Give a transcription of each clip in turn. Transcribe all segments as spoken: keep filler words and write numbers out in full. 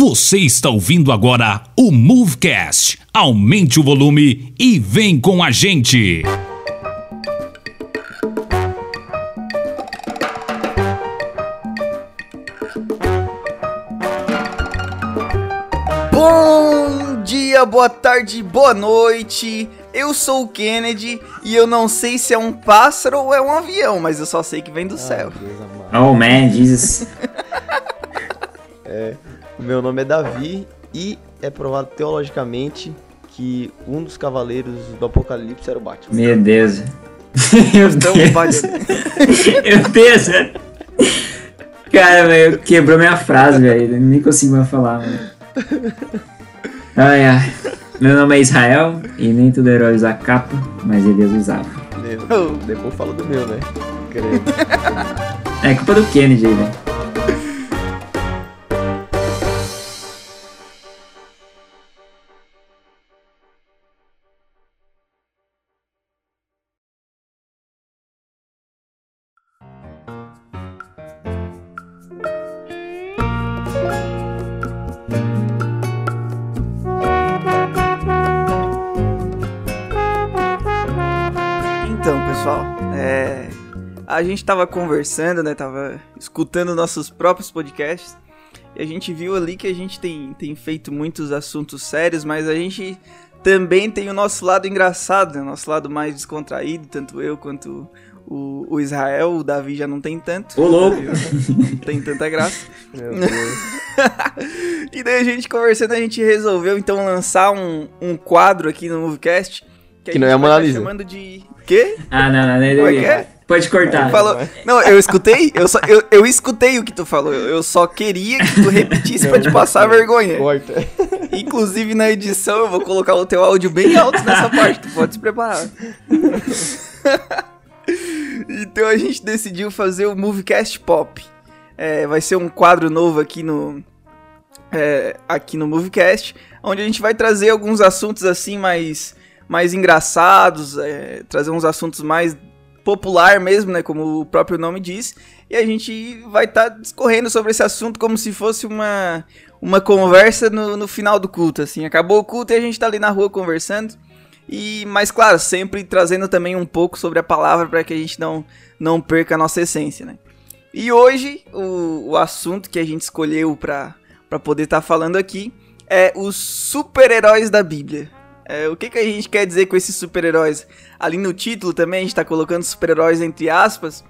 Você está ouvindo agora o MovCast. Aumente o volume e vem com a gente. Bom dia, boa tarde, boa noite. Eu sou o Kennedy e eu não sei se é um pássaro ou é um avião, mas eu só sei que vem do oh, céu. Oh man, Jesus. É, meu nome é Davi e é provado teologicamente que um dos cavaleiros do Apocalipse era o Batman. Meu Deus. Meu então, Deus. Batman. Meu Deus. Cara, velho, quebrou minha frase, velho. Nem consigo mais falar, mano. Ai, ai. Meu nome é Israel e nem todo herói usa capa, mas ele usava. Meu, depois falo do meu, né? Creio. É culpa do Kennedy, velho. A gente tava conversando, né, tava escutando nossos próprios podcasts e a gente viu ali que a gente tem, tem feito muitos assuntos sérios, mas a gente também tem o nosso lado engraçado, né, o nosso lado mais descontraído, tanto eu quanto o, o Israel, o Davi já não tem tanto. Ô, louco! Não tem tanta graça. Meu Deus. E daí a gente conversando, a gente resolveu então lançar um, um quadro aqui no MovCast que, que a gente não é tá chamando de... Quê? Ah, não, não, não, não. É? Pode cortar. Falou... Não, eu escutei, eu, só, eu, eu escutei o que tu falou, eu só queria que tu repetisse pra te passar vergonha. Corta. Inclusive na edição eu vou colocar o teu áudio bem alto nessa parte, tu pode se preparar. Então a gente decidiu fazer o MovCast Pop. É, vai ser um quadro novo aqui no, é, aqui no MovCast, onde a gente vai trazer alguns assuntos assim mais, mais engraçados, é, trazer uns assuntos mais... popular mesmo, né, como o próprio nome diz, e a gente vai estar tá discorrendo sobre esse assunto como se fosse uma, uma conversa no, no final do culto, assim, acabou o culto e a gente tá ali na rua conversando, e, mas claro, sempre trazendo também um pouco sobre a palavra para que a gente não, não perca a nossa essência, né. E hoje, o, o assunto que a gente escolheu para para poder estar tá falando aqui é os super-heróis da Bíblia. É, o que, que a gente quer dizer com esses super-heróis? Ali no título também a gente tá colocando super-heróis entre aspas,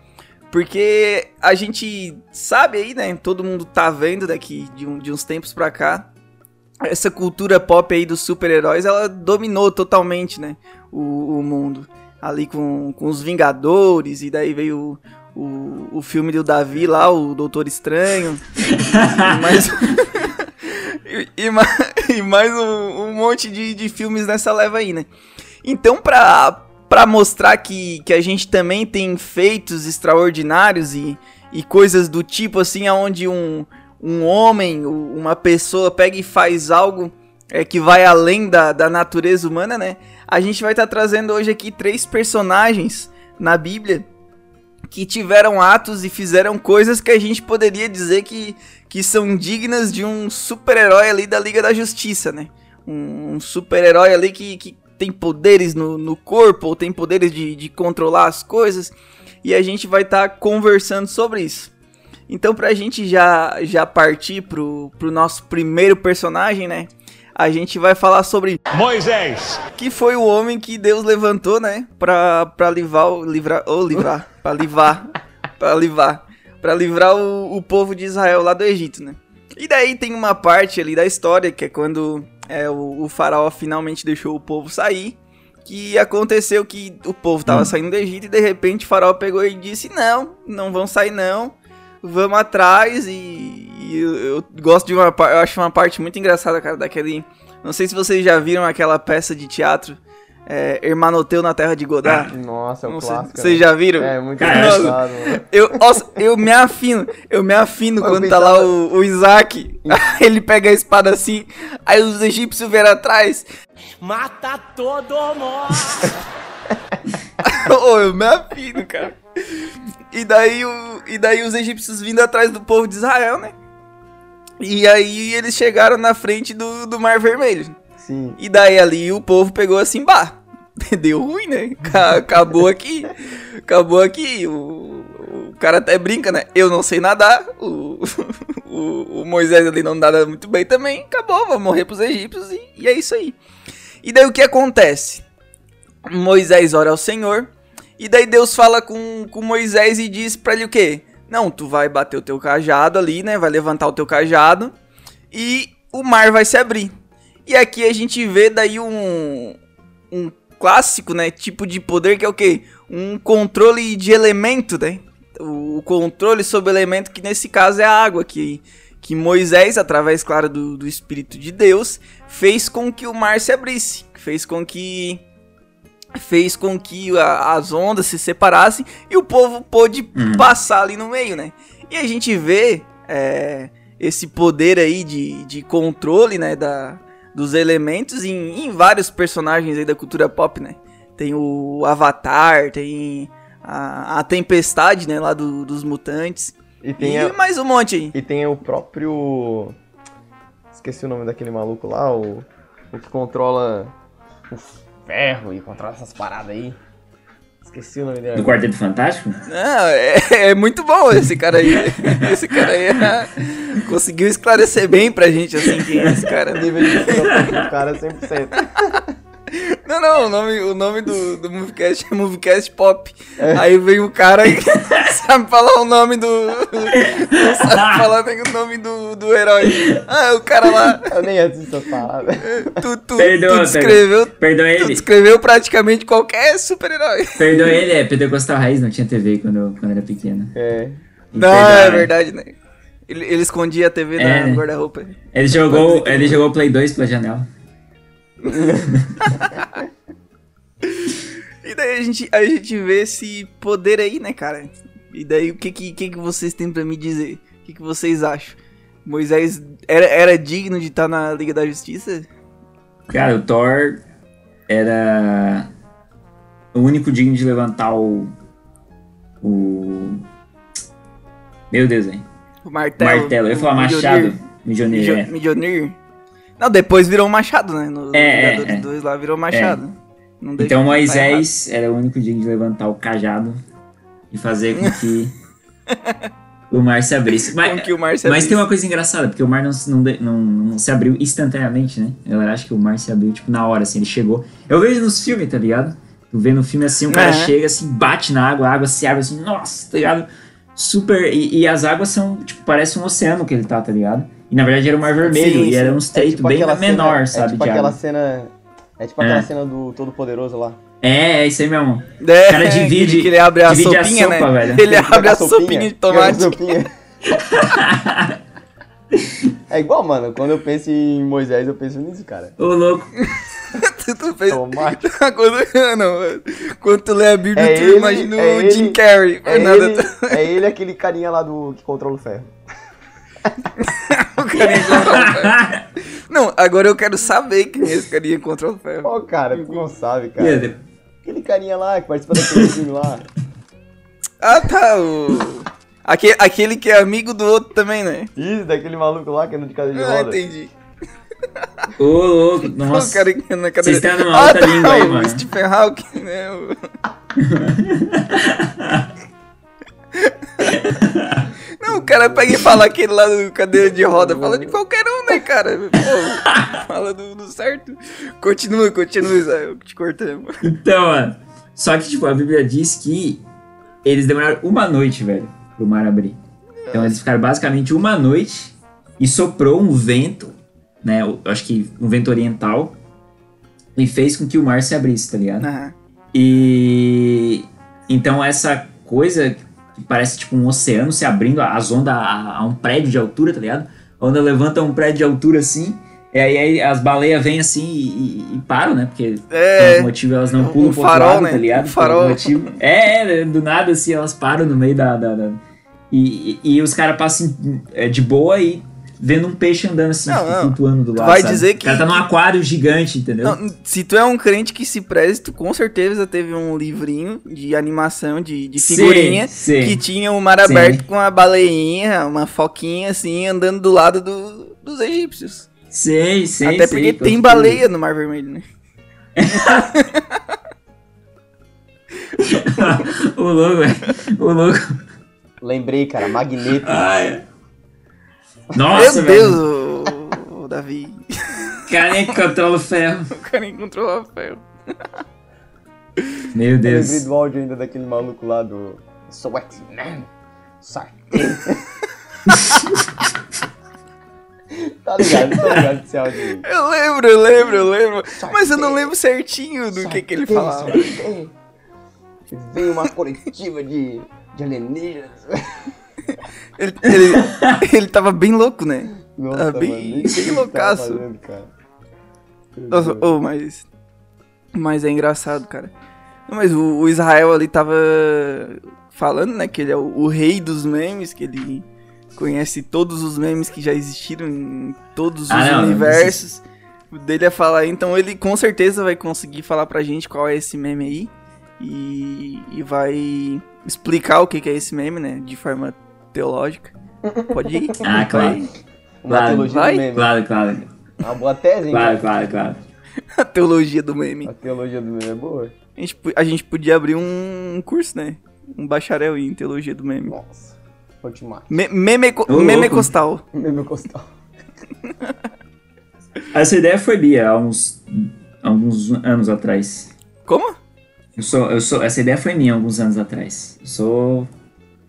porque a gente sabe aí, né, todo mundo tá vendo daqui de, um, de uns tempos pra cá, essa cultura pop aí dos super-heróis, ela dominou totalmente, né, o, o mundo. Ali com, com os Vingadores, e daí veio o, o, o filme do Davi lá, o Doutor Estranho, mas... E mais, e mais um, um monte de, de filmes nessa leva aí, né? Então, pra, pra mostrar que, que a gente também tem feitos extraordinários e, e coisas do tipo, assim, aonde um, um homem, uma pessoa pega e faz algo é, que vai além da, da natureza humana, né? A gente vai estar tá trazendo hoje aqui três personagens na Bíblia que tiveram atos e fizeram coisas que a gente poderia dizer que, que são dignas de um super-herói ali da Liga da Justiça, né? Um, um super-herói ali que, que tem poderes no, no corpo, ou tem poderes de, de controlar as coisas, e a gente vai estar tá conversando sobre isso. Então, pra gente já, já partir pro, pro nosso primeiro personagem, né? A gente vai falar sobre Moisés, que foi o homem que Deus levantou, né, pra, pra livrar, livrar, ou livrar, pra livrar, pra livrar, pra livrar o, o povo de Israel lá do Egito, né. E daí tem uma parte ali da história, que é quando é, o, o faraó finalmente deixou o povo sair, que aconteceu que o povo tava hum. saindo do Egito e de repente o faraó pegou e disse, não, não vão sair não, vamos atrás e... E eu, eu gosto de uma parte, eu acho uma parte muito engraçada, cara, daquele... Não sei se vocês já viram aquela peça de teatro, é, Hermanoteu na Terra de Godá. Nossa, é um clássico. Vocês já viram? É, muito engraçado. Eu, eu me afino, eu me afino eu quando pensava... tá lá o, o Isaac, ele pega a espada assim, aí os egípcios vieram atrás. Mata todo mundo! Oh, eu me afino, cara. E daí, o, e daí os egípcios vindo atrás do povo de Israel, né? E aí eles chegaram na frente do, do Mar Vermelho. Sim. E daí ali o povo pegou assim, bah, deu ruim, né? Acabou aqui, acabou aqui. O, o cara até brinca, né? Eu não sei nadar, o, o, o Moisés ali não nada muito bem também. Acabou, vou morrer pros egípcios e, e é isso aí. E daí o que acontece? Moisés ora ao Senhor. E daí Deus fala com, com Moisés e diz pra ele o quê? Não, tu vai bater o teu cajado ali, né? Vai levantar o teu cajado e o mar vai se abrir. E aqui a gente vê daí um, um clássico, né? Tipo de poder que é o quê? Um controle de elemento, né? O controle sobre o elemento, que nesse caso é a água, que, que Moisés, através, claro, do, do Espírito de Deus, fez com que o mar se abrisse. Fez com que... fez com que a, as ondas se separassem e o povo pôde hum. passar ali no meio, né? E a gente vê é, esse poder aí de, de controle, né, da, dos elementos em, em vários personagens aí da cultura pop, né? Tem o Avatar, tem a, a Tempestade, né, lá do, dos Mutantes. E, tem e a... mais um monte aí. E tem o próprio... Esqueci o nome daquele maluco lá, o, o que controla... Uf. Ferro e controla essas paradas aí. Esqueci o nome dele. Do Quarteto Fantástico? Não, é, é muito bom esse cara aí. Esse cara aí é, conseguiu esclarecer bem pra gente, assim, quem é esse cara. O nível de cara é cem por cento. Não, não, o nome, o nome do, do MovCast é MovCast Pop. É. Aí vem o cara que sabe falar o nome do... Não sabe falar nem o nome do, do herói. Ah, o cara lá... Eu nem assisto a parada. Tu, tu, perdoa, tu descreveu... Perdoa ele. Tu descreveu praticamente qualquer super-herói. Perdoa ele, é Pentecostal Raiz, não tinha T V quando, quando era pequena. É. E não, perdoa, é verdade, né? Ele, ele escondia a T V é. na guarda-roupa. Ele jogou o ele jogou Play dois pela janela. E daí a gente, a gente vê esse poder aí, né, cara? E daí o que que, que, que vocês têm pra me dizer? O que, que vocês acham? Moisés era, era digno de estar na Liga da Justiça? Cara, o Thor era o único digno de levantar o... o... Meu Deus, hein? O martelo. O martelo. Eu ia falar machado. Mjolnir. Mjolnir. Não, depois virou um machado, né? No é, Vingadores é, dois lá virou um machado. É. Não, então Moisés era o único dia de levantar o cajado e fazer com que o mar se abrisse. Mas, que o mar se abrisse. Mas tem uma coisa engraçada, porque o mar não, não, não, não se abriu instantaneamente, né? Eu acho que o mar se abriu, tipo, na hora, assim, ele chegou. Eu vejo nos filmes, tá ligado? Tu vê no filme, assim, o cara uhum. chega, assim, bate na água, a água se abre, assim, nossa, tá ligado? Super... E, e as águas são, tipo, parece um oceano que ele tá, tá ligado? E na verdade era o Mar Vermelho, sim, e era um estreito é tipo bem menor, cena, sabe? É tipo aquela cena... É tipo aquela é. cena do Todo Poderoso lá. É, é isso aí mesmo. É, o cara divide, que ele abre a divide sopinha, a sopa, né? Velho. Ele, ele abre a, a sopinha, sopinha de tomate. Sopinha. É igual, mano, quando eu penso em Moisés, eu penso nisso, cara. Ô, louco. Tu pensa... Tomate. quando... Não, quando tu lê a Bíblia, é tu ele, imagina é o ele, Jim Carrey. É, nada ele, t... é ele aquele carinha lá do que controla o ferro. O carinha controla o ferro. Não, agora eu quero saber quem é esse carinha contra o ferro. Ó, oh, cara, tu não sabe, cara. Yeah, de... Aquele carinha lá que participa daquele filme lá. Ah, tá, o... Aquele, aquele que é amigo do outro também, né? Isso, daquele maluco lá que anda de cadeira de roda. Ah, entendi. Ô, oh, louco, oh, nossa. O cara que anda na cadeira de roda. Vocês estão numa outra ah, língua tá, aí, mano. O Stephen Hawking, né? O... Não, o cara pega e fala aquele lá do cadeira de roda, fala de qualquer um, né, cara? Pô, fala do, do certo. Continua, continua, Israel, que te cortamos. Então, mano, só que, tipo, a Bíblia diz que eles demoraram uma noite, velho, pro mar abrir. Então eles ficaram basicamente uma noite e soprou um vento, né, eu acho que um vento oriental, e fez com que o mar se abrisse, tá ligado? Uhum. E... Então essa coisa... Parece tipo um oceano se abrindo, as ondas a, a um prédio de altura, tá ligado? A onda levanta um prédio de altura assim, e aí, aí as baleias vêm assim e, e, e param, né? Porque é, por algum motivo elas não pulam um pro farol, outro lado, né? Tá ligado? Um farol. Motivo, é, do nada assim elas param no meio da... da, da e, e, e os caras passam de boa e vendo um peixe andando assim, não, não. flutuando do lado, vai sabe? Dizer que... O cara tá num aquário gigante, entendeu? Não, se tu é um crente que se preze, tu com certeza teve um livrinho de animação, de, de figurinha, sim, sim. que tinha o mar aberto sim. com uma baleinha, uma foquinha assim, andando do lado do... dos egípcios. Sei, sei, Até sei, porque sei, tem porque... baleia no Mar Vermelho, né? O louco, velho. O louco. Lembrei, cara. Magneto. Ai. Nossa, meu Deus, o... o Davi. O cara encontrou o ferro. O cara encontrou o ferro. Meu Deus. Eu lembrei do áudio ainda daquele maluco lá do... Sou X-Men. Sai. Tá ligado, tá ligado esse áudio aí. Eu lembro, eu lembro, eu lembro. Sorteio. Mas eu não lembro certinho do que, que ele falava. Sorteio. Veio uma coletiva de, de alienígenas. Ele, ele, ele tava bem louco, né? Nossa, tava bem, bem loucaço. Tá fazendo, cara. Nossa, oh, mas, mas é engraçado, cara. Mas o, o Israel ali tava falando, né? Que ele é o, o rei dos memes, que ele... Conhece todos os memes que já existiram em todos ah, os não, universos. Não, não. O dele é falar, então ele com certeza vai conseguir falar pra gente qual é esse meme aí. E, e vai explicar o que, que é esse meme, né? De forma teológica. Pode ir? Ah, claro. Uma claro, teologia vai? do meme. Claro, claro. Uma boa tese, hein? Claro, claro, claro. A teologia do meme. A teologia do meme é boa. A gente, a gente podia abrir um curso, né? Um bacharel em teologia do meme. Nossa. Me- meme, co- meme costal. Meme costal. Essa ideia foi minha há uns, há uns anos atrás. Como? Eu sou, eu sou, essa ideia foi minha há alguns anos atrás. Eu sou,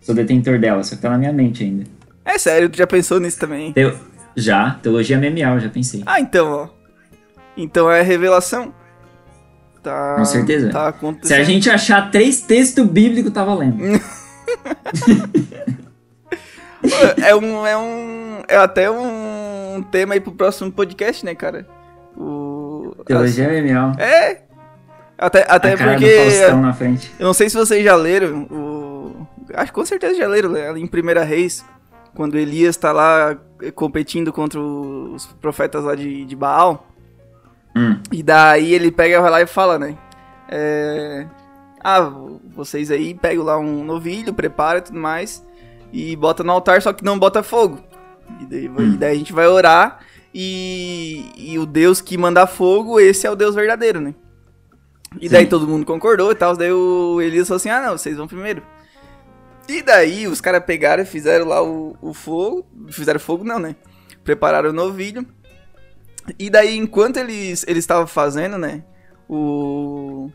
sou detentor dela, só que tá na minha mente ainda. É sério, tu já pensou nisso também? Teo, já, teologia memeal, já pensei. Ah, então, ó. Então é revelação. Tá, com certeza. Tá acontecendo. Se a gente achar três textos bíblicos, tá valendo. É um, é um, é até um tema aí pro próximo podcast, né, cara? O... Teologia memeal. É! Até, até porque... Faustão na frente. Eu não sei se vocês já leram, o... acho que com certeza já leram, né? Em Primeira Reis, quando Elias tá lá competindo contra os profetas lá de, de Baal, hum. E daí ele pega, vai lá e fala, né? É... Ah, vocês aí pegam lá um novilho, prepara e tudo mais... E bota no altar, só que não bota fogo. E daí, hum. e daí a gente vai orar. E, e o Deus que mandar fogo, esse é o Deus verdadeiro, né? E Sim. daí todo mundo concordou e tal. Daí o Elias falou assim, ah não, vocês vão primeiro. E daí os caras pegaram e fizeram lá o, o fogo. Fizeram fogo não, né? Prepararam o novilho. E daí enquanto eles eles estavam fazendo, né? O...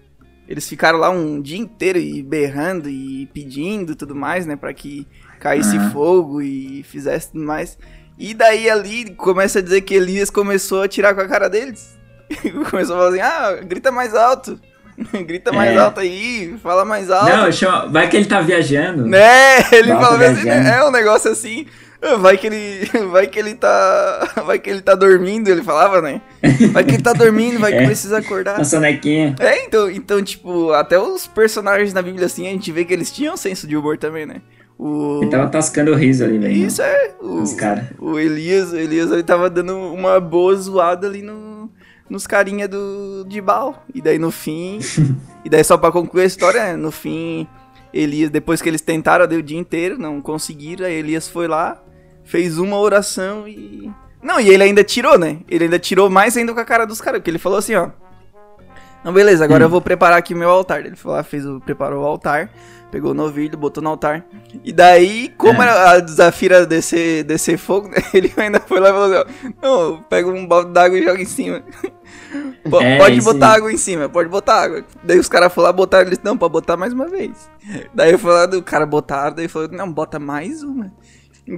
Eles ficaram lá um dia inteiro e berrando e pedindo e tudo mais, né? Pra que caísse uhum. fogo e fizesse tudo mais. E daí ali começa a dizer que Elias começou a tirar com a cara deles. Começou a falar assim, ah, grita mais alto. Grita mais é. alto aí, fala mais alto. Não, chama... vai que ele tá viajando. Né, ele Volta fala assim, né? É um negócio assim. Vai que ele, vai que ele tá, vai que ele tá dormindo, ele falava, né? Vai que ele tá dormindo, vai que é, precisa acordar. Uma sonequinha. É, então, então, tipo, até os personagens na Bíblia, assim, a gente vê que eles tinham senso de humor também, né? O... Ele tava tascando o riso ali, velho. Isso, né? é. O, os cara. o Elias, o Elias, ele tava dando uma boa zoada ali no, nos carinha do, de Baal. E daí, no fim, e daí só pra concluir a história, né? No fim, Elias, depois que eles tentaram, deu o dia inteiro, não conseguiram, aí Elias foi lá, fez uma oração e... Não, e ele ainda tirou, né? Ele ainda tirou mais ainda com a cara dos caras, porque ele falou assim, ó... Não, beleza, agora hum. eu vou preparar aqui meu altar. Ele foi lá, fez o, preparou o altar, pegou o novilho, botou no altar. E daí, como é. era a desafira descer, descer fogo, né? Ele ainda foi lá e falou assim, ó... Não, pega um balde d'água e joga em cima. P- é, pode botar sim. água em cima, pode botar água. Daí os caras foram lá, botaram, eles... Não, pode botar mais uma vez. Daí eu fui lá, o cara botaram, daí falou... Não, bota mais uma...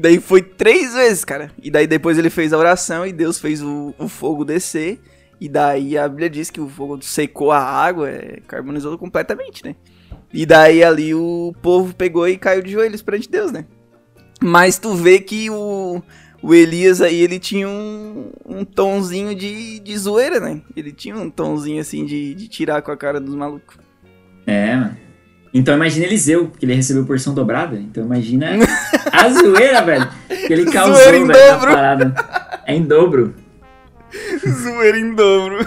Daí foi três vezes, cara. E daí depois ele fez a oração e Deus fez o, o fogo descer. E daí a Bíblia diz que o fogo secou a água, é, carbonizou completamente, né? E daí ali o povo pegou e caiu de joelhos perante Deus, né? Mas tu vê que o, o Elias aí, ele tinha um, um tonzinho de, de zoeira, né? Ele tinha um tonzinho assim de, de tirar com a cara dos malucos. É, mano. Então imagina Eliseu, que ele recebeu porção dobrada. Então imagina a zoeira, velho, que ele causou, velho, na parada. É em dobro. Zoeira em dobro.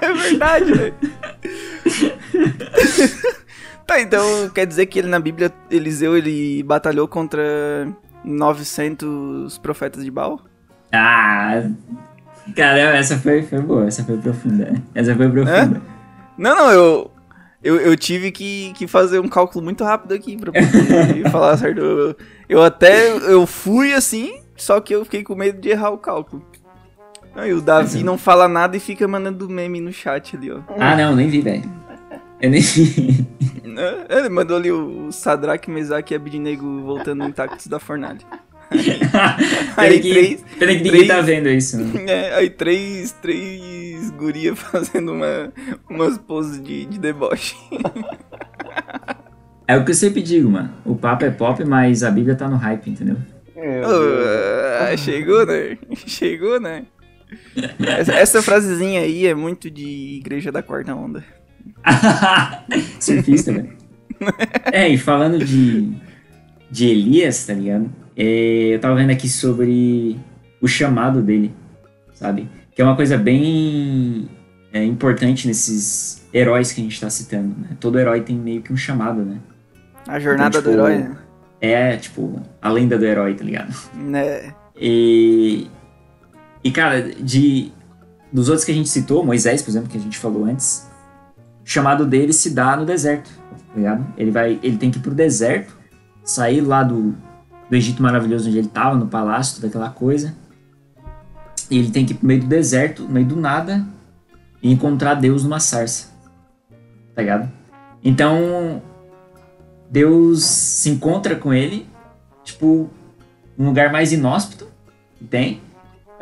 É verdade, velho. Tá, então quer dizer que ele na Bíblia, Eliseu, ele batalhou contra novecentos profetas de Baal? Ah, caramba, essa foi, foi boa, essa foi profunda. Essa foi profunda. É? Não, não, eu, eu, eu tive que, que fazer um cálculo muito rápido aqui pra poder falar certo. Eu, eu até, eu fui assim, só que eu fiquei com medo de errar o cálculo. Aí o Davi assim, não fala nada e fica mandando meme no chat ali, ó. Ah, não, nem vi, velho. Eu nem vi. Ele mandou ali o Sadraque, Mesaque e Abidnego voltando intactos da fornalha. Aí, aí que, três, peraí que ninguém três, tá vendo isso. É, aí três, três gurias fazendo uma, umas poses de, de deboche. É o que eu sempre digo, mano. O papo é pop, mas a Bíblia tá no hype, entendeu? Oh, chegou, né? Chegou, né? Essa, essa frasezinha aí é muito de Igreja da Quarta Onda. Surfista, velho. É, e falando de, de Elias, tá ligado? É, eu tava vendo aqui sobre o chamado dele, sabe? Que é uma coisa bem é, importante nesses heróis que a gente tá citando, né? Todo herói tem meio que um chamado, né? A jornada então, tipo, do herói, né? É, tipo, a lenda do herói, tá ligado? Né? E... E, cara, de, dos outros que a gente citou, Moisés, por exemplo, que a gente falou antes, o chamado dele se dá no deserto, tá ligado? Ele, vai, ele tem que ir pro deserto, sair lá do, do Egito maravilhoso onde ele tava, no palácio, toda aquela coisa. E ele tem que ir pro meio do deserto, no meio do nada, e encontrar Deus numa sarça, tá ligado? Então, Deus se encontra com ele, tipo, num lugar mais inóspito que tem.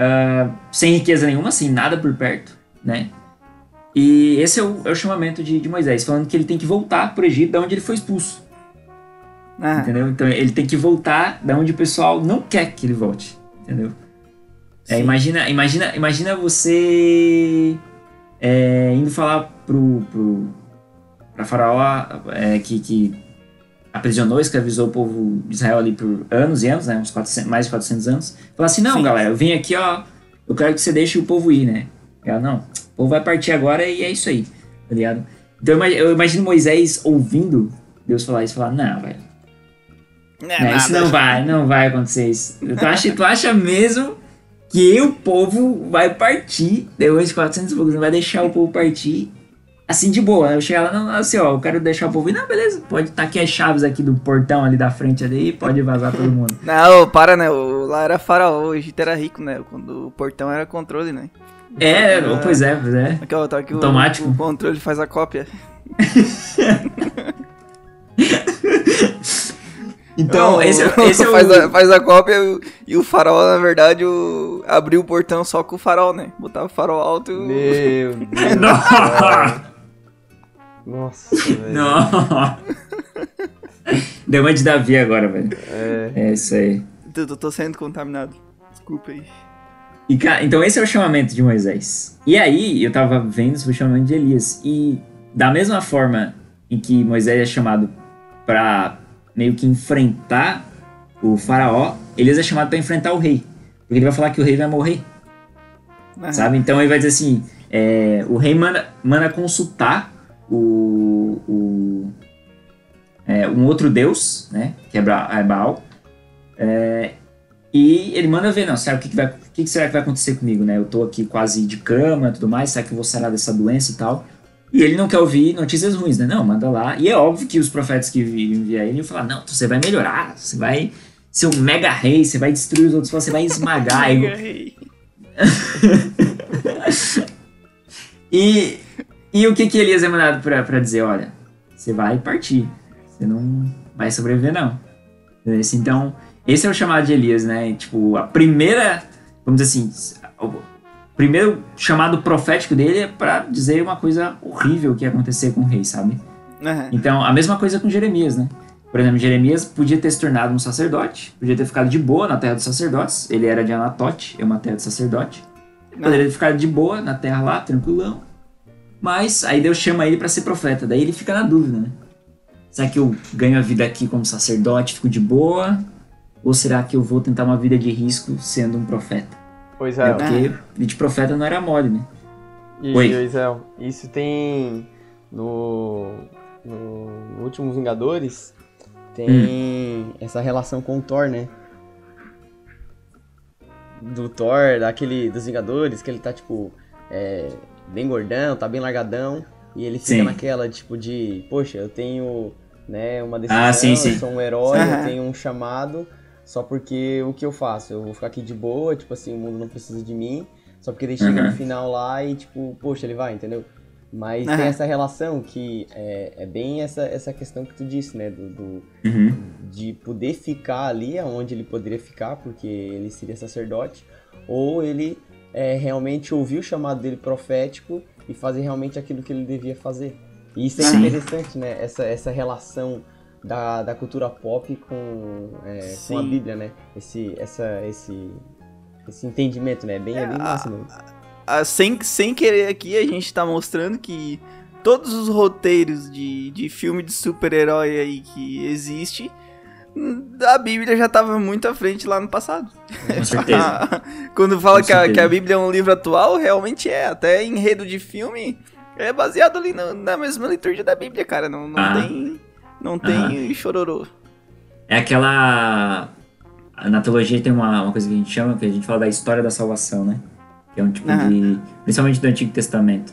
Uh, sem riqueza nenhuma, sem nada por perto, né? E esse é o, é o chamamento de, de Moisés, falando que ele tem que voltar pro Egito, da onde ele foi expulso. Ah. Entendeu? Então ele tem que voltar da onde o pessoal não quer que ele volte, entendeu? É, imagina, imagina, imagina você é, indo falar pro, pro pra faraó é, que, que aprisionou, escravizou o povo de Israel ali por anos e anos, né, uns quatrocentos, mais de quatrocentos anos, falar assim, não, sim, galera, eu vim aqui, ó, eu quero que você deixe o povo ir, né, ela, não, o povo vai partir agora e é isso aí, tá ligado? Então eu imagino Moisés ouvindo Deus falar isso, falar, não, velho, não é né, nada, isso não vai, não vai acontecer isso, tu acha, tu acha mesmo que o povo vai partir, depois de quatrocentos anos, não vai deixar o povo partir, assim, de boa, eu chegar lá, não, assim, ó, eu quero deixar o povo ir, não, beleza, pode tá aqui as chaves aqui do portão ali da frente ali, pode vazar todo mundo. Não, para, né, o, lá era faraó, o Egito era rico, né, quando o portão era controle, né. É, era, pois é, pois é. Aqui, ó, tá aqui automático. O, o controle faz a cópia. Então, o, esse, esse é o... Faz a, faz a cópia e o farol, na verdade, o, abriu o portão só com o farol, né, botava o farol alto e o... Meu Deus. Nossa. Nossa, velho. Não. Deu uma de Davi agora, velho. É, é isso aí. Eu tô, tô sendo contaminado. Desculpa aí. E, cara, então esse é o chamamento de Moisés. E aí, eu tava vendo sobre o chamamento de Elias. E da mesma forma em que Moisés é chamado pra meio que enfrentar o faraó, Elias é chamado pra enfrentar o rei. Porque ele vai falar que o rei vai morrer. Ah. Sabe? Então ele vai dizer assim, é, o rei manda, manda consultar O, o, é, um outro deus, né, que é Baal, é, e ele manda ver, não, será, o que, que, vai, o que, que será que vai acontecer comigo, né, eu tô aqui quase de cama e tudo mais, será que eu vou sarar dessa doença e tal, e ele não quer ouvir notícias ruins, né, não, manda lá, e é óbvio que os profetas que enviam ele falam, não, você vai melhorar, você vai ser um mega rei, você vai destruir os outros, você vai esmagar, mega rei. e... E o que que Elias é mandado pra, pra dizer? Olha, você vai partir. Você não vai sobreviver, não. Então, esse é o chamado de Elias, né? Tipo, a primeira... Vamos dizer assim... O primeiro chamado profético dele é pra dizer uma coisa horrível que ia acontecer com o rei, sabe? Uhum. Então, a mesma coisa com Jeremias, né? Por exemplo, Jeremias podia ter se tornado um sacerdote. Podia ter ficado de boa na terra dos sacerdotes. Ele era de Anatote, é uma terra de sacerdote. Ele poderia ter ficado de boa na terra lá, tranquilão. Mas aí Deus chama ele pra ser profeta. Daí ele fica na dúvida, né? Será que eu ganho a vida aqui como sacerdote, fico de boa? Ou será que eu vou tentar uma vida de risco sendo um profeta? Pois é. é porque vida de profeta não era mole, né? E, pois é. Isso tem no, no último Vingadores, tem hum. essa relação com o Thor, né? do Thor, daquele, dos Vingadores, que ele tá, tipo, é, bem gordão, tá bem largadão, e ele fica sim. naquela, tipo, de, poxa, eu tenho, né, uma decisão, ah, sim, sim. eu sou um herói, ah. eu tenho um chamado, só porque o que eu faço? Eu vou ficar aqui de boa, tipo assim, o mundo não precisa de mim, só porque ele chega uhum. no final lá e, tipo, poxa, ele vai, entendeu? Mas uhum. tem essa relação que é, é bem essa, essa questão que tu disse, né? Do, do, uhum. de poder ficar ali onde ele poderia ficar, porque ele seria sacerdote, ou ele é, realmente ouvir o chamado dele profético e fazer realmente aquilo que ele devia fazer. E isso é Sim. interessante, né? Essa, essa relação da, da cultura pop com, é, com a Bíblia, né? Esse, essa, esse, esse entendimento, né? Bem, é bem máximo. Sem, sem querer aqui, a gente tá mostrando que todos os roteiros de, de filme de super-herói aí que existe, a Bíblia já tava muito à frente lá no passado. Com certeza. Quando fala que a, que a Bíblia é um livro atual, realmente é. Até enredo de filme é baseado ali na, na mesma liturgia da Bíblia, cara. Não, não ah. tem, não tem ah. chororô. É aquela... Na teologia tem uma, uma coisa que a gente chama, que a gente fala da história da salvação, né? É um tipo uhum. de... Principalmente do Antigo Testamento.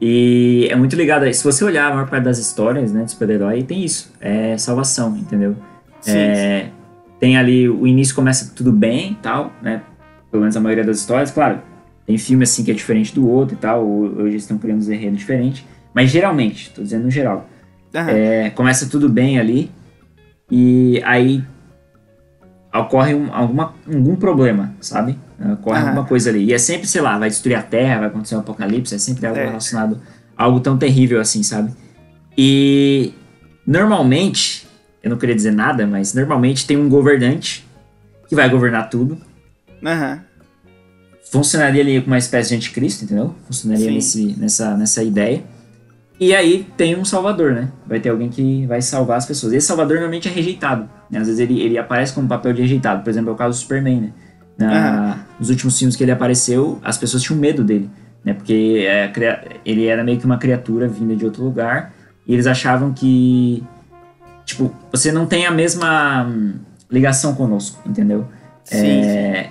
E é muito ligado a isso. Se você olhar a maior parte das histórias, né, de super-herói, tem isso. É salvação, entendeu? Sim, é, sim. Tem ali... O início começa tudo bem e tal, né? Pelo menos a maioria das histórias. Claro, tem filme assim que é diferente do outro e tal. Hoje eles estão criando um enredo diferente. Mas geralmente, tô dizendo no geral. Uhum. É, começa tudo bem ali. E aí... ocorre um, alguma, algum problema, sabe? Ocorre uhum. alguma coisa ali. E é sempre, sei lá, vai destruir a Terra, vai acontecer um apocalipse, é sempre algo é. relacionado a algo tão terrível assim, sabe? E normalmente, eu não queria dizer nada, mas normalmente tem um governante que vai governar tudo. Uhum. Funcionaria ali com uma espécie de anticristo, entendeu? Funcionaria nesse, nessa, nessa ideia. E aí tem um salvador, né? Vai ter alguém que vai salvar as pessoas. Esse salvador normalmente é rejeitado, né? Às vezes ele, ele aparece como papel de rejeitado. Por exemplo, é o caso do Superman, né? Na, uhum. Nos últimos filmes que ele apareceu, as pessoas tinham medo dele, né? Porque é, ele era meio que uma criatura vinda de outro lugar. E eles achavam que... Tipo, você não tem a mesma ligação conosco, entendeu? Sim, é, sim.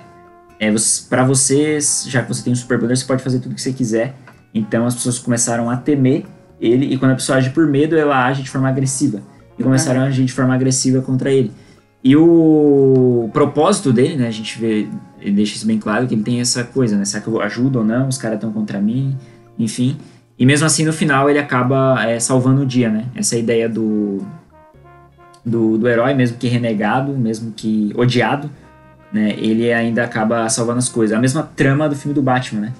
É, pra vocês, já que você tem um superpoder, você pode fazer tudo o que você quiser. Então as pessoas começaram a temer ele, e quando a pessoa age por medo, ela age de forma agressiva. E começaram uhum. a agir de forma agressiva contra ele. E o propósito dele, né, a gente vê, ele deixa isso bem claro, que ele tem essa coisa, né, será que eu ajudo ou não, os caras estão contra mim, enfim. E mesmo assim, no final, ele acaba é, salvando o dia, né, essa ideia do, do, do herói, mesmo que renegado, mesmo que odiado, né, ele ainda acaba salvando as coisas. A mesma trama do filme do Batman, né,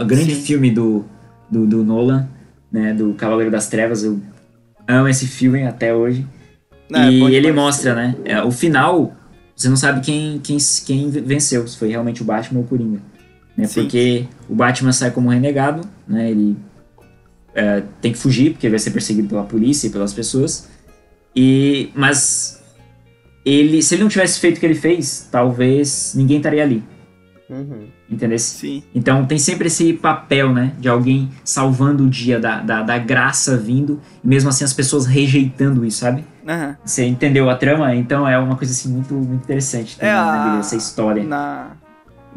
o grande Sim. filme do, do, do Nolan, né, do Cavaleiro das Trevas. Eu amo esse filme até hoje. Não, e é ele mostra, né, o final, você não sabe quem, quem, quem venceu, se foi realmente o Batman ou o Coringa, né, porque o Batman sai como renegado, né, ele é, tem que fugir, porque ele vai ser perseguido pela polícia e pelas pessoas, e, mas ele, se ele não tivesse feito o que ele fez, talvez ninguém estaria ali. Uhum. Entendeu? Sim. Então tem sempre esse papel, né, de alguém salvando o dia, da, da, da graça vindo, e mesmo assim as pessoas rejeitando isso, sabe? Uhum. Você entendeu a trama? Então é uma coisa assim muito, muito interessante também, é a... né, essa história. Na...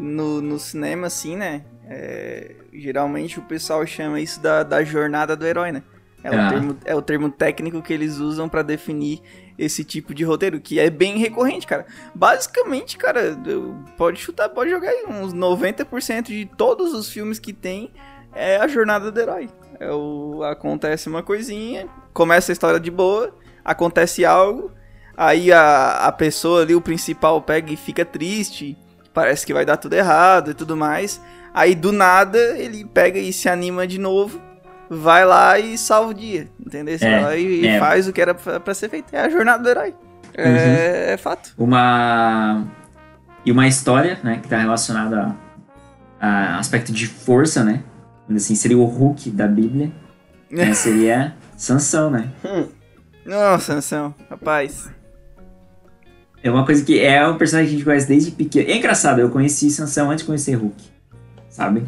No, no cinema, assim, né? É... Geralmente o pessoal chama isso da, da jornada do herói, né? É o, ah. termo, é o termo técnico que eles usam pra definir esse tipo de roteiro, que é bem recorrente, cara. Basicamente, cara, pode chutar, pode jogar aí, uns noventa por cento de todos os filmes que tem é a jornada do herói. É o, acontece uma coisinha, começa a história de boa, acontece algo, aí a, a pessoa ali, o principal, pega e fica triste, parece que vai dar tudo errado e tudo mais. Aí, do nada, ele pega e se anima de novo. Vai lá e salva o dia, entendeu? Você é, vai lá e é. faz o que era pra, pra ser feito. É a jornada do herói. É, uhum. é fato. Uma... E uma história, né, que tá relacionada a, a aspecto de força, né? Assim, seria o Hulk da Bíblia. Né? Seria Sansão, né? Hum. Não, Sansão, rapaz. É uma coisa que é um personagem que a gente conhece desde pequeno. É engraçado, eu conheci Sansão antes de conhecer Hulk, sabe?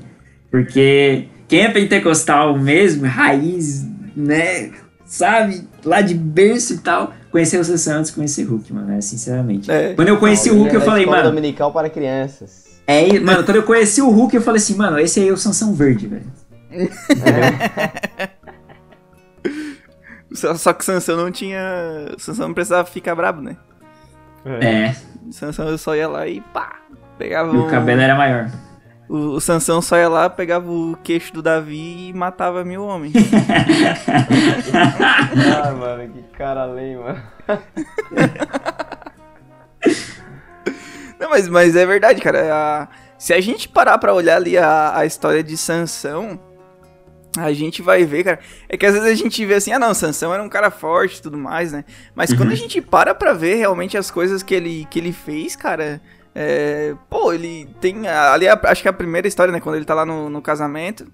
Porque... Quem é pentecostal mesmo, raiz, né, sabe, lá de berço e tal, conheceu o Sansão antes de conhecer Hulk, mano, né, sinceramente. É. Quando eu conheci o Hulk, eu falei, mano... Escola dominical para crianças. É, mano, quando eu conheci o Hulk, eu falei assim, mano, esse aí é o Sansão Verde, velho. É. Só que o Sansão não tinha... O Sansão não precisava ficar brabo, né? É. O Sansão eu só ia lá e pá, pegava o... O cabelo era maior. O, o Sansão só ia lá, pegava o queixo do Davi e matava mil homens. Ah, mano, que cara lame, mano. Não, mas, mas é verdade, cara. A, se a gente parar pra olhar ali a, a história de Sansão, a gente vai ver, cara. É que às vezes a gente vê assim, ah não, Sansão era um cara forte e tudo mais, né? Mas uhum. quando a gente para pra ver realmente as coisas que ele, que ele fez, cara... É, pô, ele tem... Ali a, acho que é a primeira história, né? Quando ele tá lá no, no casamento.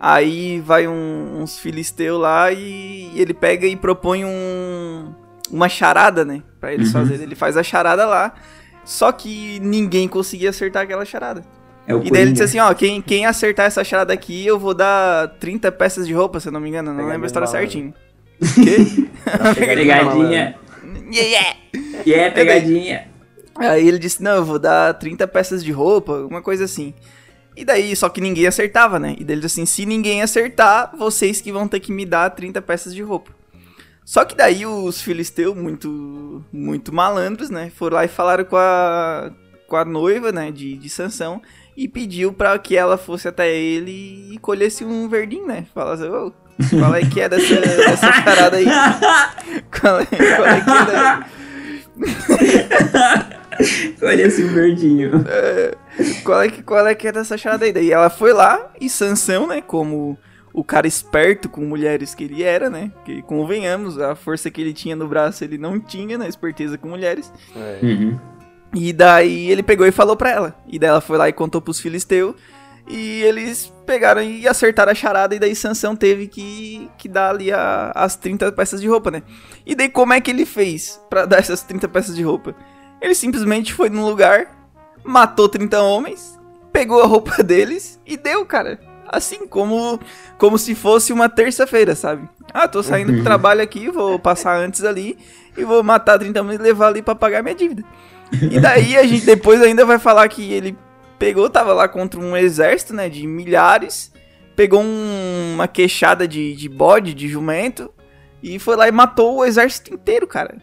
Aí vai um, uns filisteus lá e, e ele pega e propõe um, uma charada, né? Pra eles uhum. fazerem. Ele faz a charada lá. Só que ninguém conseguia acertar aquela charada. É o e daí Coringa. Ele disse assim, ó, quem, quem acertar essa charada aqui, eu vou dar trinta peças de roupa, se eu não me engano. Não lembro a história certinho. Pegadinha. Yeah, yeah. Yeah, pegadinha. Aí ele disse, não, eu vou dar trinta peças de roupa, alguma coisa assim. E daí, só que ninguém acertava, né? E daí ele disse assim, se ninguém acertar, vocês que vão ter que me dar trinta peças de roupa. Só que daí os filisteus, muito, muito malandros, né, foram lá e falaram com a, com a noiva, né, de, de Sansão, e pediu pra que ela fosse até ele e colhesse um verdinho, né, falaram assim, ô, oh, qual é que é dessa, dessa charada aí? Qual é, qual é que é da... Colhesse um verdinho. É, qual, é que, qual é que é dessa charada aí? Daí ela foi lá e Sansão, né, como... O cara esperto com mulheres que ele era, né? Que convenhamos, a força que ele tinha no braço ele não tinha, né? Esperteza com mulheres. É. Uhum. E daí ele pegou e falou pra ela. E daí ela foi lá e contou pros filisteus. E eles pegaram e acertaram a charada. E daí Sansão teve que, que dar ali a, as trinta peças de roupa, né? E daí como é que ele fez pra dar essas trinta peças de roupa? Ele simplesmente foi num lugar, matou trinta homens, pegou a roupa deles e deu, cara. Assim, como, como se fosse uma terça-feira, sabe? Ah, tô saindo uhum. do trabalho aqui, vou passar antes ali e vou matar trinta homens e levar ali pra pagar minha dívida. E daí a gente depois ainda vai falar que ele pegou, tava lá contra um exército, né, de milhares, pegou um, uma queixada de, de bode, de jumento e foi lá e matou o exército inteiro, cara.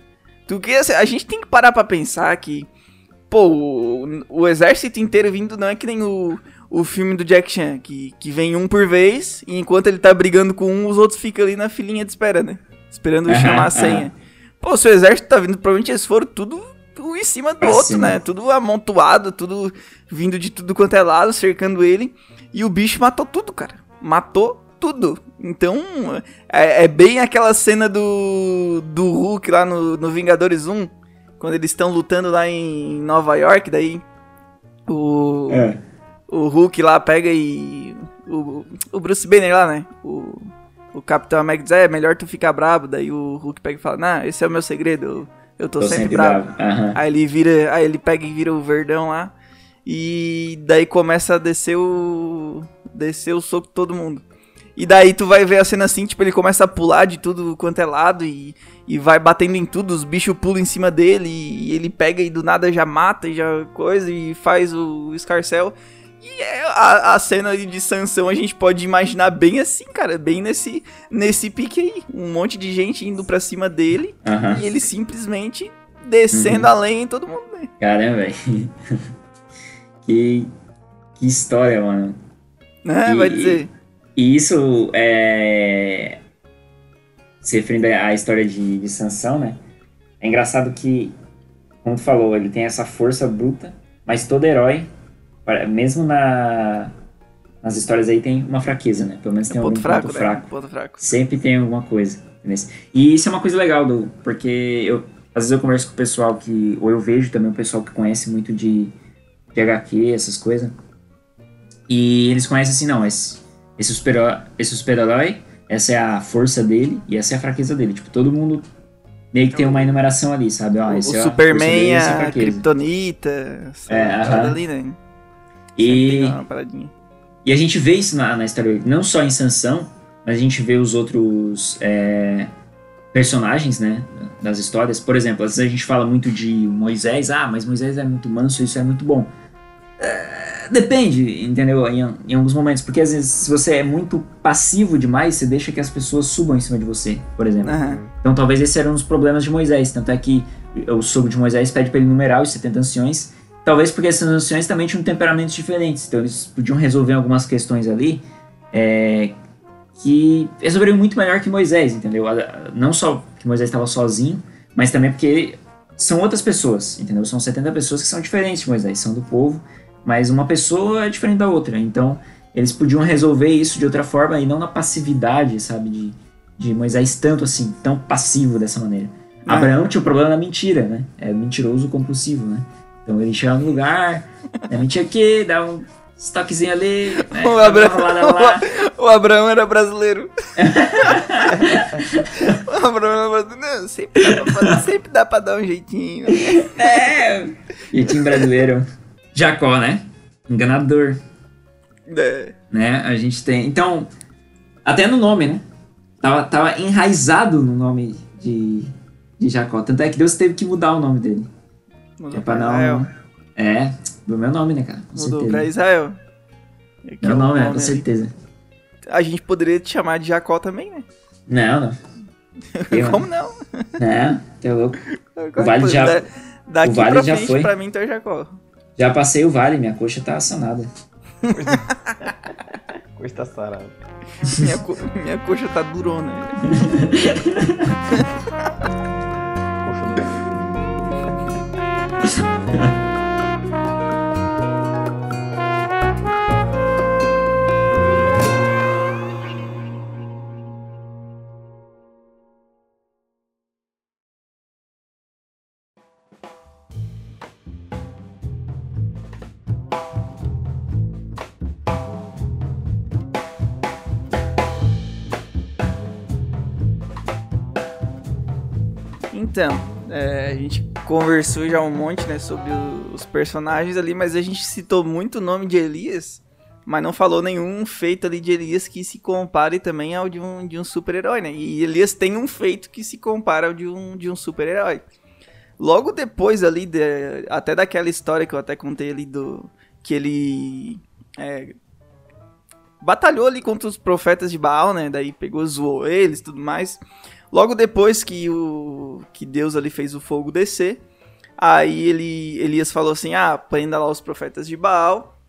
Porque a gente tem que parar pra pensar que, pô, o, o exército inteiro vindo não é que nem o... O filme do Jack Chan, que, que vem um por vez, e enquanto ele tá brigando com um, os outros ficam ali na filinha de espera, né? Esperando uhum, chamar a senha. Uhum. Pô, se o exército tá vindo, provavelmente eles foram tudo um em cima do assim, outro, né? Tudo amontoado, tudo vindo de tudo quanto é lado, cercando ele. E o bicho matou tudo, cara. Matou tudo. Então, é, é bem aquela cena do, do Hulk lá no, no Vingadores um, quando eles estão lutando lá em Nova York, daí o... É. O Hulk lá pega e... O, o Bruce Banner lá, né? O, o Capitão América diz, é, melhor tu ficar brabo. Daí o Hulk pega e fala, não, esse é o meu segredo. Eu, eu tô, tô sempre, sempre brabo. brabo. Uhum. Aí ele vira, aí ele pega e vira o verdão lá. E daí começa a descer o... Descer o soco todo mundo. E daí tu vai ver a cena assim, tipo, ele começa a pular de tudo quanto é lado. E, e vai batendo em tudo, os bichos pulam em cima dele. E ele pega e do nada já mata e já coisa. E faz o escarcéu. E a, a cena de Sansão a gente pode imaginar bem assim, cara, bem nesse, nesse pique aí. Um monte de gente indo pra cima dele uhum. e ele simplesmente descendo uhum. além em todo mundo, né? Caramba, velho. que, que história, mano. Ah, e, vai dizer. E, e isso é... Se referindo à história de, de Sansão, né? É engraçado que, como tu falou, ele tem essa força bruta, mas todo herói... Mesmo na, nas histórias aí tem uma fraqueza, né? Pelo menos tem um ponto, fraco, ponto, fraco. Né? ponto fraco. Sempre tem alguma coisa. Entendeu? E isso é uma coisa legal, do, porque eu, às vezes eu converso com o pessoal que... Ou eu vejo também o pessoal que conhece muito de, de agá quê, essas coisas. E eles conhecem assim, não, esse, esse super-herói, esse super-herói, essa é a força dele e essa é a fraqueza dele. Tipo, todo mundo... Meio que tem uma enumeração ali, sabe? Ó, esse o é Superman, dele, é a Kryptonita, é, tudo ali, né? E, e a gente vê isso na, na história, não só em Sansão, mas a gente vê os outros é, personagens, né, das histórias. Por exemplo, às vezes a gente fala muito de Moisés, ah, mas Moisés é muito manso, isso é muito bom. É, Depende, entendeu? Em, em alguns momentos. Porque às vezes, se você é muito passivo demais, você deixa que as pessoas subam em cima de você, por exemplo. Uhum. Então talvez esse era um dos problemas de Moisés. Tanto é que o sogro de Moisés pede pra ele numerar os setenta anciões. Talvez porque esses anciões também tinham temperamentos diferentes. Então eles podiam resolver algumas questões ali é, que resolveriam muito melhor que Moisés, entendeu? Não só que Moisés estava sozinho, mas também porque são outras pessoas, entendeu? São setenta pessoas que são diferentes de Moisés, são do povo. Mas uma pessoa é diferente da outra. Então, eles podiam resolver isso de outra forma e não na passividade, sabe? De, de Moisés tanto assim, tão passivo dessa maneira. Ah. Abraão tinha o problema da mentira, né? É mentiroso compulsivo, né? Então, ele chegava no lugar, né, mentia aqui, dava um estoquezinho ali... Né, o, Abraão, lá, lá, lá. o Abraão era brasileiro. o Abraão era brasileiro. Não, sempre dá pra, sempre dá pra dar um jeitinho. Né? É, jeitinho brasileiro. Jacó, né? Enganador. É. Né? A gente tem... Então, até no nome, né? Tava, tava enraizado no nome de, de Jacó. Tanto é que Deus teve que mudar o nome dele. Mudou é pra não... Israel. É, do meu nome, né, cara? Com Mudou certeza. pra Israel. Meu é nome, é, com aí. certeza. A gente poderia te chamar de Jacó também, né? Não, não. Eu, Como não? É, que é louco. O vale já, da, daqui o vale pra já frente, foi. Pra mim, então é Jacó. Já passei o vale, minha coxa tá sanada. coxa tá sarada. Minha, co... minha coxa tá durona. coxa durona. Então, é, a gente conversou já um monte, né, sobre o, os personagens ali, mas a gente citou muito o nome de Elias, mas não falou nenhum feito ali de Elias que se compare também ao de um, de um super-herói, né? E Elias tem um feito que se compara ao de um, de um super-herói. Logo depois ali, de, até daquela história que eu até contei ali, do que ele é, batalhou ali contra os profetas de Baal, né? Daí pegou, zoou eles e tudo mais... Logo depois que, o, que Deus ali fez o fogo descer, aí ele, Elias falou assim, ah, prenda lá os profetas de Baal.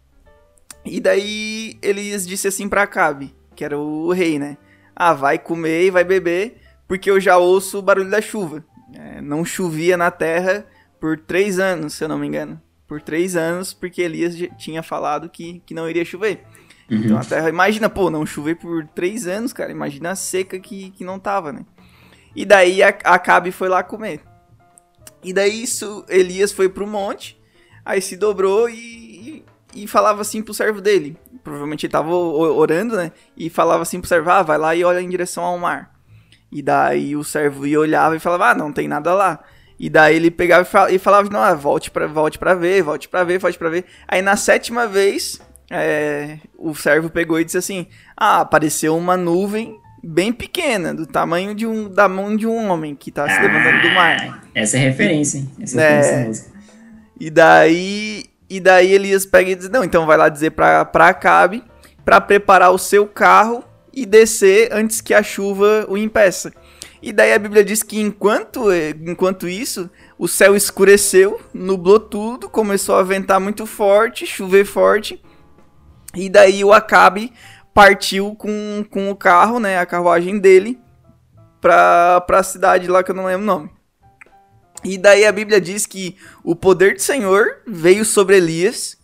E daí Elias disse assim pra Acabe, que era o rei, né? Ah, vai comer e vai beber, porque eu já ouço o barulho da chuva. É, não chovia na terra por três anos, se eu não me engano. Por três anos, porque Elias tinha falado que, que não iria chover. Uhum. Então a terra, imagina, pô, não chover por três anos, cara. Imagina a seca que, que não tava, né? E daí a Acabe foi lá comer. E daí isso, Elias foi pro monte, aí se dobrou e, e, e falava assim pro servo dele. Provavelmente ele tava orando, né? E falava assim pro servo, ah, vai lá e olha em direção ao mar. E daí o servo ia, olhava e falava, ah, não tem nada lá. E daí ele pegava e falava, não, ah, volte pra, volte pra ver, volte pra ver, volte pra ver. Aí na sétima vez, é, o servo pegou e disse assim, ah, apareceu uma nuvem... bem pequena, do tamanho de um, da mão de um homem que tá ah, se levantando do mar. Essa é referência, hein? Essa é referência mesmo. E daí, e daí Elias pega e diz, não, então vai lá dizer pra, pra Acabe, pra preparar o seu carro e descer antes que a chuva o impeça. E daí a Bíblia diz que enquanto, enquanto isso, o céu escureceu, nublou tudo, começou a ventar muito forte, chover forte, e daí o Acabe... partiu com, com o carro, né, a carruagem dele, pra, pra cidade lá que eu não lembro o nome. E daí a Bíblia diz que o poder do Senhor veio sobre Elias,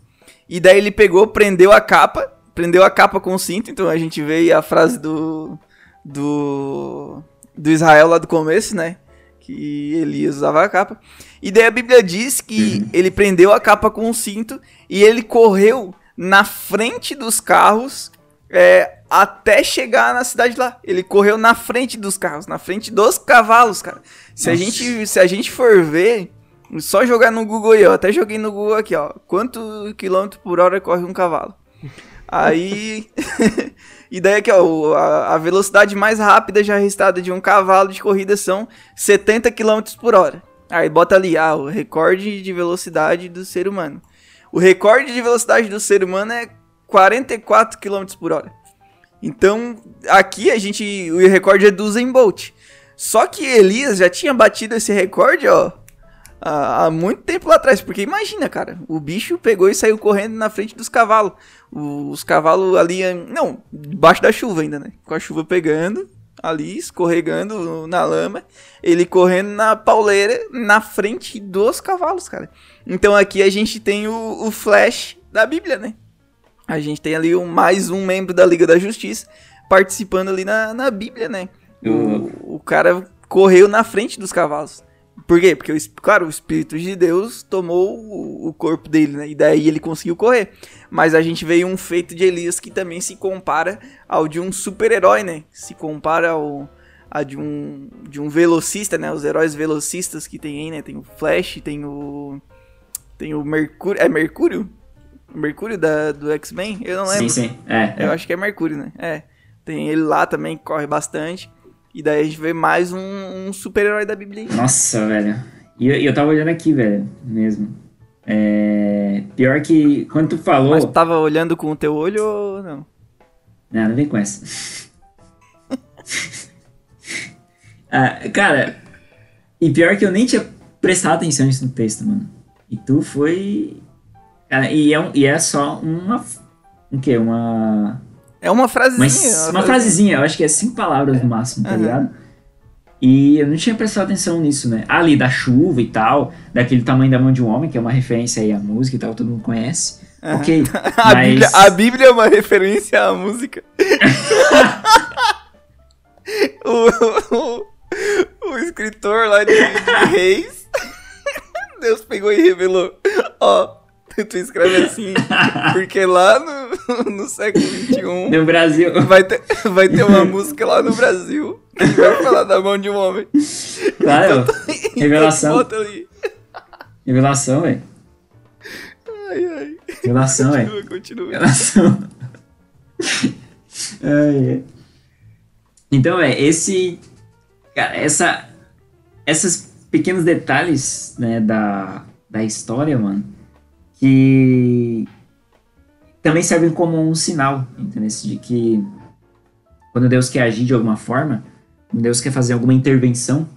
e daí ele pegou, prendeu a capa, prendeu a capa com o cinto, então a gente vê aí a frase do, do, do Israel lá do começo, né, que Elias usava a capa. E daí a Bíblia diz que uhum. ele prendeu a capa com o cinto, e ele correu na frente dos carros... É, até chegar na cidade lá. Ele correu na frente dos carros, na frente dos cavalos, cara. Se a gente, se a gente for ver, só jogar no Google aí, ó. Até joguei no Google aqui, ó. Quanto quilômetro por hora corre um cavalo? Aí... e daí aqui, ó. A, a velocidade mais rápida já registrada de um cavalo de corrida são setenta quilômetros por hora. Aí bota ali, ah, o recorde de velocidade do ser humano. O recorde de velocidade do ser humano é quarenta e quatro quilômetros por hora. Então, aqui a gente... O recorde é do Usain Bolt. Só que Elias já tinha batido esse recorde, ó, há muito tempo lá atrás. Porque imagina, cara, o bicho pegou e saiu correndo na frente dos cavalos. Os cavalos ali... Não, debaixo da chuva ainda, né? Com a chuva pegando, ali, escorregando na lama. Ele correndo na pauleira, na frente dos cavalos, cara. Então aqui a gente tem o, o Flash da Bíblia, né? A gente tem ali um, mais um membro da Liga da Justiça participando ali na, na Bíblia, né? O, o cara correu na frente dos cavalos. Por quê? Porque, claro, o Espírito de Deus tomou o, o corpo dele, né? E daí ele conseguiu correr. Mas a gente veio um feito de Elias que também se compara ao de um super-herói, né? Se compara ao a de um, de um velocista, né? Os heróis velocistas que tem aí, né? Tem o Flash, tem o... Tem o Mercúrio... É Mercúrio? Mercúrio da, do X-Men? Eu não lembro. Sim, sim. É, Eu é. acho que é Mercúrio, né? É. Tem ele lá também, que corre bastante. E daí a gente vê mais um, um super-herói da Bíblia. Nossa, velho. E eu, eu tava olhando aqui, velho, mesmo. É... Pior que, quando tu falou... Mas tu tava olhando com o teu olho ou não? Não, não vem com essa. ah, cara, e pior que eu nem tinha prestado atenção nisso no texto, mano. E tu foi... Cara, e, é um, e é só uma... O quê? Uma... É uma frasezinha. Uma, uma frasezinha, eu acho que é cinco palavras é. no máximo, tá uhum. ligado? E eu não tinha prestado atenção nisso, né? Ali, da chuva e tal, daquele tamanho da mão de um homem, que é uma referência aí à música e tal, todo mundo conhece. Uhum. Ok, a, mas... Bíblia, a Bíblia é uma referência à música. o, o, o escritor lá de, de Reis, Deus pegou e revelou, ó... Tu escreve assim, porque lá no, no século vinte e um... No Brasil. Vai ter, vai ter uma música lá no Brasil que vai falar da mão de um homem. Claro, então, revelação. Então ali. Revelação, velho. Ai, ai. Revelação, velho. Continua, continua. Revelação. Ai, ai. Então, é esse... Cara, essa... Esses pequenos detalhes, né, da, da história, mano, que também servem como um sinal, entendeu? De que quando Deus quer agir de alguma forma, quando Deus quer fazer alguma intervenção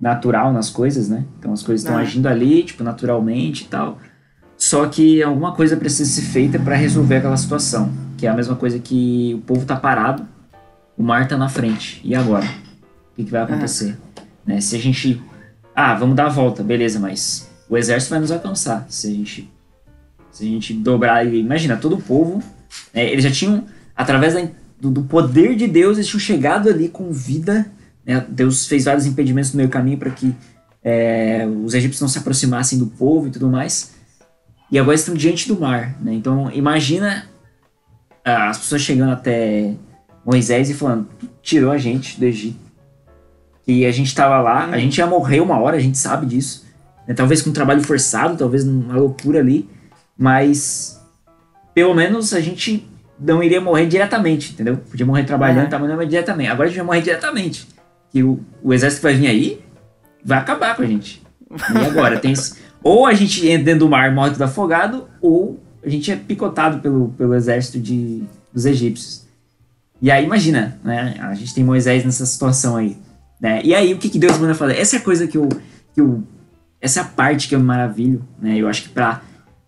natural nas coisas, né? Então as coisas estão ah. agindo ali, tipo, naturalmente e tal. Só que alguma coisa precisa ser feita para resolver aquela situação, que é a mesma coisa que o povo tá parado, o mar tá na frente. E agora? O que, que vai acontecer? Ah. Né? Se a gente... Ah, vamos dar a volta, beleza, mas o exército vai nos alcançar. Se a gente... Se a gente dobrar... Imagina, todo o povo... Né, eles já tinham... Através da, do, do poder de Deus, eles tinham chegado ali com vida. Né, Deus fez vários impedimentos no meio do caminho para que é, os egípcios não se aproximassem do povo e tudo mais. E agora estão diante do mar. Né, então, imagina ah, as pessoas chegando até Moisés e falando... Tirou a gente do Egito. E a gente estava lá. A gente ia morrer uma hora, a gente sabe disso. Né, talvez com um trabalho forçado, talvez numa loucura ali. Mas, pelo menos, a gente não iria morrer diretamente, entendeu? Podia morrer trabalhando, tá, mas não diretamente. Agora a gente vai morrer diretamente. E o, o exército que vai vir aí vai acabar com a gente. E agora? Tem esse, ou a gente entra dentro do mar morre tudo afogado, ou a gente é picotado pelo, pelo exército de, dos egípcios. E aí, imagina, né? A gente tem Moisés nessa situação aí. Né? E aí, o que, que Deus manda fazer? Essa é a coisa que eu... Que eu essa é a parte que eu me maravilho, né? Eu acho que pra...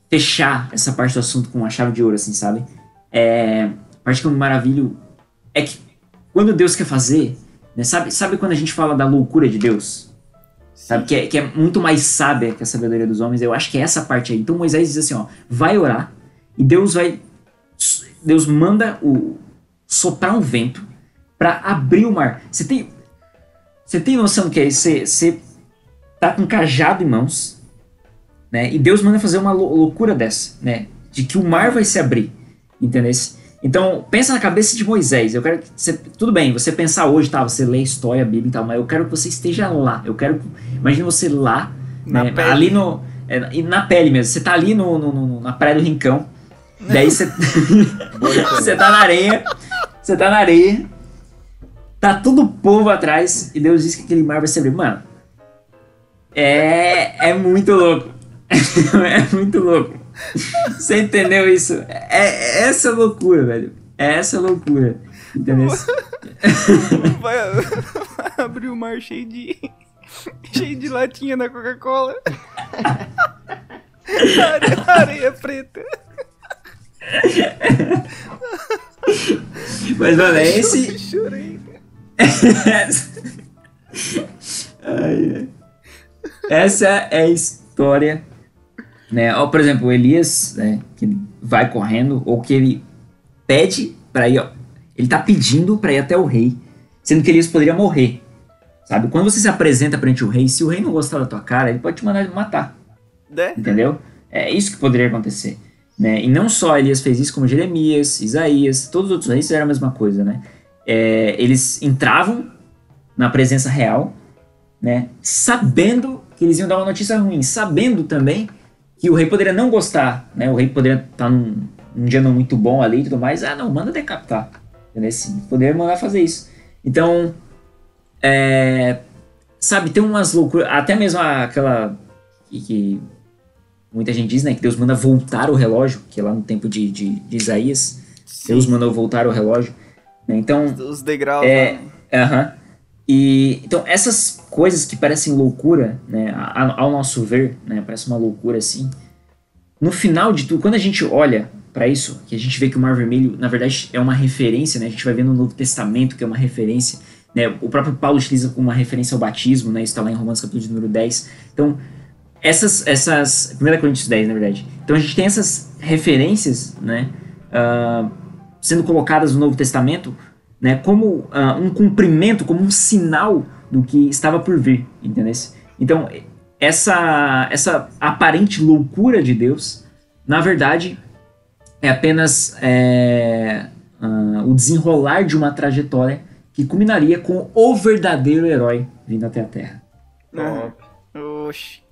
fechar essa parte do assunto com uma chave de ouro, assim, sabe? É, a parte que eu me maravilho é que quando Deus quer fazer, né, sabe, sabe quando a gente fala da loucura de Deus? Sabe? Que é, que é muito mais sábia que a sabedoria dos homens. Eu acho que é essa parte aí. Então Moisés diz assim, ó, vai orar e Deus vai... Deus manda o, soprar um vento pra abrir o mar. Você tem, você tem noção que é isso? Você, você tá com um cajado em mãos... Né? E Deus manda fazer uma lou- loucura dessa, né? De que o mar vai se abrir, entendeu? Então, pensa na cabeça de Moisés. Eu quero que você... Tudo bem, você pensar hoje, tá? Você lê a história, a Bíblia e tal, mas eu quero que você esteja lá. Eu quero... Imagina você lá, na né? pele. Ali no... É, na pele mesmo. Você tá ali no, no, no, na praia do Rincão. Não. Daí você... você tá na areia. Você tá na areia. Tá todo o povo atrás e Deus diz que aquele mar vai se abrir. Mano, é... É muito louco. é muito louco. Você entendeu isso? É, é essa loucura, velho. É essa loucura. Entendeu? Vai, vai abrir o mar cheio de... cheio de latinha da Coca-Cola. Areia, areia preta. Mas, mano, é esse... Chorei. Ai, essa é a história, né? Ou, por exemplo, o Elias, né, que ele vai correndo, ou que ele pede pra ir, ó, ele tá pedindo pra ir até o rei, sendo que Elias poderia morrer, sabe? Quando você se apresenta perante o rei, se o rei não gostar da tua cara, ele pode te mandar matar, né? Entendeu? É isso que poderia acontecer, né? E não só Elias fez isso, como Jeremias, Isaías, todos os outros reis fizeram a mesma coisa, né? É, eles entravam na presença real, né, sabendo que eles iam dar uma notícia ruim, sabendo também que o rei poderia não gostar, né, o rei poderia estar num, num dia não muito bom ali e tudo mais, ah não, manda decapitar, entendeu? Poderia mandar fazer isso. Então, é, sabe, tem umas loucuras, até mesmo aquela que, que muita gente diz, né, que Deus manda voltar o relógio, que é lá no tempo de, de, de Isaías, sim, Deus mandou voltar o relógio, né, então... Os degraus, é, aham. Uh-huh. E, então, essas coisas que parecem loucura, né, ao nosso ver, né, parece uma loucura assim, no final de tudo, quando a gente olha para isso, que a gente vê que o Mar Vermelho, na verdade, é uma referência, né, a gente vai vendo o Novo Testamento, que é uma referência, né, o próprio Paulo utiliza como uma referência ao batismo, né, isso está lá em Romanos capítulo de número dez, então, essas, essas, primeira Coríntios dez, na verdade, então a gente tem essas referências, né, uh, sendo colocadas no Novo Testamento, né, como uh, um cumprimento, como um sinal do que estava por vir, entendeu? Então, essa, essa aparente loucura de Deus, na verdade, é apenas é, uh, o desenrolar de uma trajetória que culminaria com o verdadeiro herói vindo até a Terra. Ah, oxi.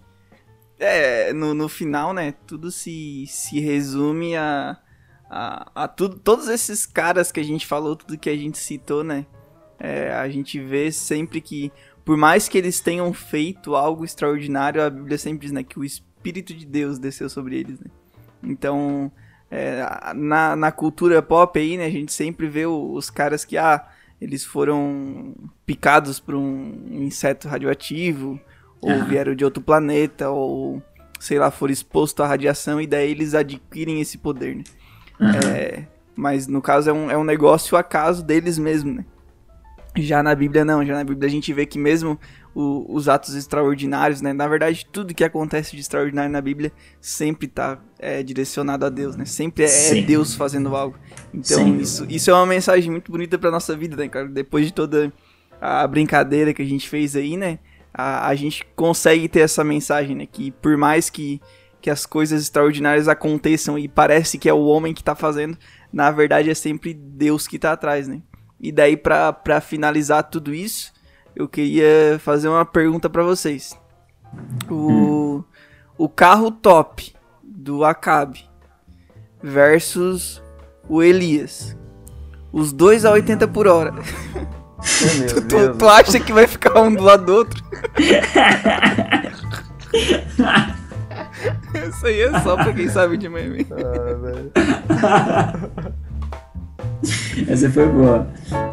É, no, no final, né, tudo se, se resume a... A, a tudo, todos esses caras que a gente falou, tudo que a gente citou, né? É, a gente vê sempre que, por mais que eles tenham feito algo extraordinário, a Bíblia sempre diz, né, que o Espírito de Deus desceu sobre eles, né? Então, é, na, na cultura pop aí, né, a gente sempre vê os caras que, ah, eles foram picados por um inseto radioativo, ou ah. vieram de outro planeta, ou, sei lá, foram expostos à radiação, e daí eles adquirem esse poder, né? Uhum. É, mas no caso é um, é um negócio a caso deles mesmo, né? Já na Bíblia não, já na Bíblia a gente vê que mesmo o, os atos extraordinários, né? Na verdade tudo que acontece de extraordinário na Bíblia sempre tá é, direcionado a Deus, né? Sempre é, é Deus fazendo algo. Então isso, isso é uma mensagem muito bonita pra nossa vida, né, cara? Depois de toda a brincadeira que a gente fez aí, né? A, a gente consegue ter essa mensagem, né? Que por mais que que as coisas extraordinárias aconteçam e parece que é o homem que tá fazendo, na verdade é sempre Deus que tá atrás, né? E daí, pra, pra finalizar tudo isso, eu queria fazer uma pergunta pra vocês. O, o carro top do Acabe versus o Elias. Os dois a oitenta por hora. Meu tu, tu, tu acha que vai ficar um do lado do outro? Isso aí é só pra quem sabe de meme. Ah, velho. Essa foi boa.